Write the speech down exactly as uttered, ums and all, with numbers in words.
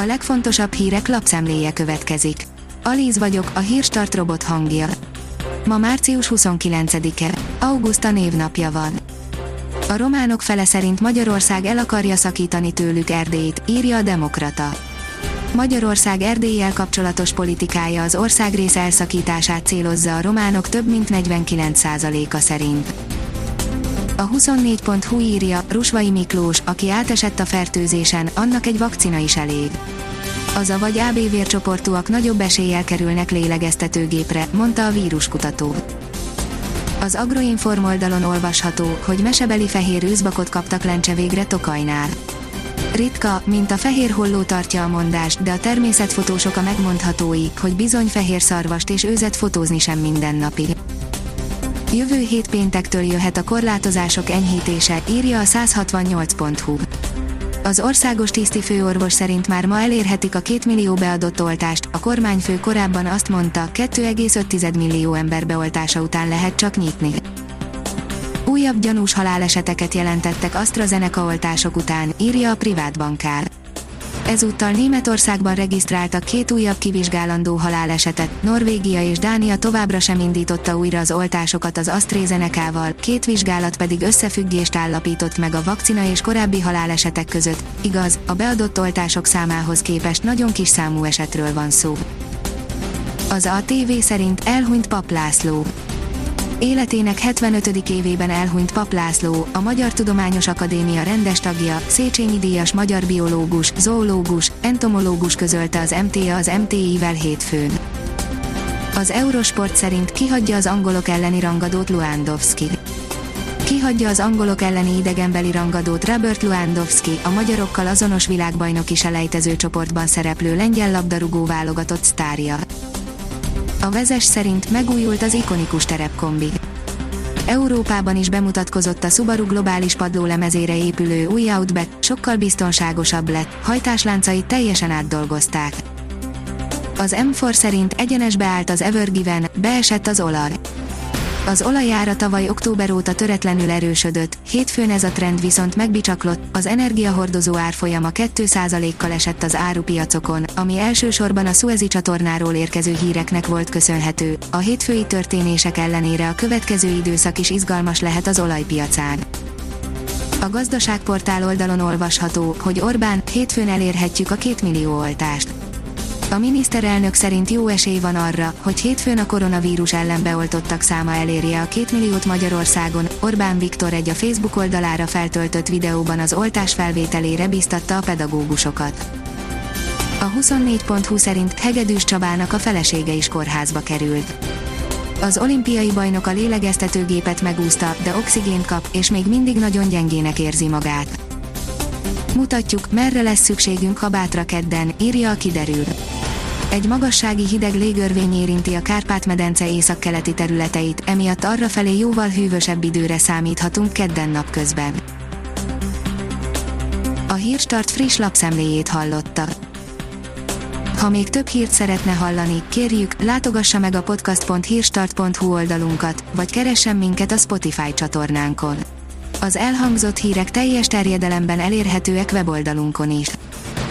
a legfontosabb hírek lapszemléje következik. Alíz vagyok, a Hírstart robot hangja. Ma március huszonkilencedike, Auguszta névnapja van. A románok fele szerint Magyarország el akarja szakítani tőlük Erdélyt, írja a Demokrata. Magyarország Erdéllyel kapcsolatos politikája az országrész elszakítását célozza a románok több mint negyvenkilenc százaléka szerint. A huszonnégy pont hu írja, Rusvai Miklós, aki átesett a fertőzésen, annak egy vakcina is elég. Az A vagy á bé vércsoportúak nagyobb eséllyel kerülnek lélegeztetőgépre, mondta a víruskutató. Az Agroinform oldalon olvasható, hogy mesebeli fehér őszbakot kaptak lencsevégre Tokajnál. Ritka, mint a fehér holló tartja a mondást, de a természetfotósok a megmondhatói, hogy bizony fehér szarvast és őzet fotózni sem mindennapi. Jövő hét péntektől jöhet a korlátozások enyhítése, írja a száz hatvannyolc pont hu. Az országos tisztifőorvos szerint már ma elérhetik a két millió beadott oltást, a kormányfő korábban azt mondta, két egész öt millió ember beoltása után lehet csak nyitni. Újabb gyanús haláleseteket jelentettek AstraZeneca oltások után, írja a privátbankár. Ezúttal Németországban regisztráltak két újabb kivizsgálandó halálesetet, Norvégia és Dánia továbbra sem indította újra az oltásokat az AstraZenecával, két vizsgálat pedig összefüggést állapított meg a vakcina és korábbi halálesetek között. Igaz, a beadott oltások számához képest nagyon kis számú esetről van szó. Az á té vé szerint elhunyt Pap László. Életének hetvenötödik évében elhunyt Pap László, a Magyar Tudományos Akadémia rendes tagja, Széchenyi díjas magyar biológus, zoológus, entomológus, közölte az em té á az em té i-vel hétfőn. Az Eurosport szerint kihagyja az angolok elleni rangadót Lewandowski. Kihagyja az angolok elleni idegenbeli rangadót Robert Lewandowski, a magyarokkal azonos világbajnoki selejtező csoportban szereplő lengyel labdarúgó válogatott sztárja. A Vezess szerint megújult az ikonikus terepkombi. Európában is bemutatkozott a Subaru globális padlólemezére épülő új Outback, sokkal biztonságosabb lett, hajtásláncait teljesen átdolgozták. Az em négy szerint egyenesbe állt az Evergiven, beesett az olaj. Az olajára tavaly október óta töretlenül erősödött, hétfőn ez a trend viszont megbicsaklott, az energiahordozó árfolyama két százalékkal esett az árupiacokon, ami elsősorban a Szuezi csatornáról érkező híreknek volt köszönhető. A hétfői történések ellenére a következő időszak is izgalmas lehet az olajpiacán. A gazdaságportál oldalon olvasható, hogy Orbán, hétfőn elérhetjük a két millió oltást. A miniszterelnök szerint jó esély van arra, hogy hétfőn a koronavírus ellen beoltottak száma elérje a két milliót Magyarországon. Orbán Viktor egy a Facebook oldalára feltöltött videóban az oltás felvételére biztatta a pedagógusokat. A huszonnégy pont hu szerint Hegedűs Csabának a felesége is kórházba került. Az olimpiai bajnok a lélegeztetőgépet megúszta, de oxigént kap, és még mindig nagyon gyengének érzi magát. Mutatjuk, merre lesz szükségünk Habátra kedden, írja a Kiderül. Egy magassági hideg légörvény érinti a Kárpát-medence északkeleti területeit, emiatt arrafelé jóval hűvösebb időre számíthatunk kedden napközben. A Hírstart friss lapszemléjét hallotta. Ha még több hírt szeretne hallani, kérjük, látogassa meg a podcast pont hírstart pont hu oldalunkat, vagy keressen minket a Spotify csatornánkon. Az elhangzott hírek teljes terjedelemben elérhetőek weboldalunkon is.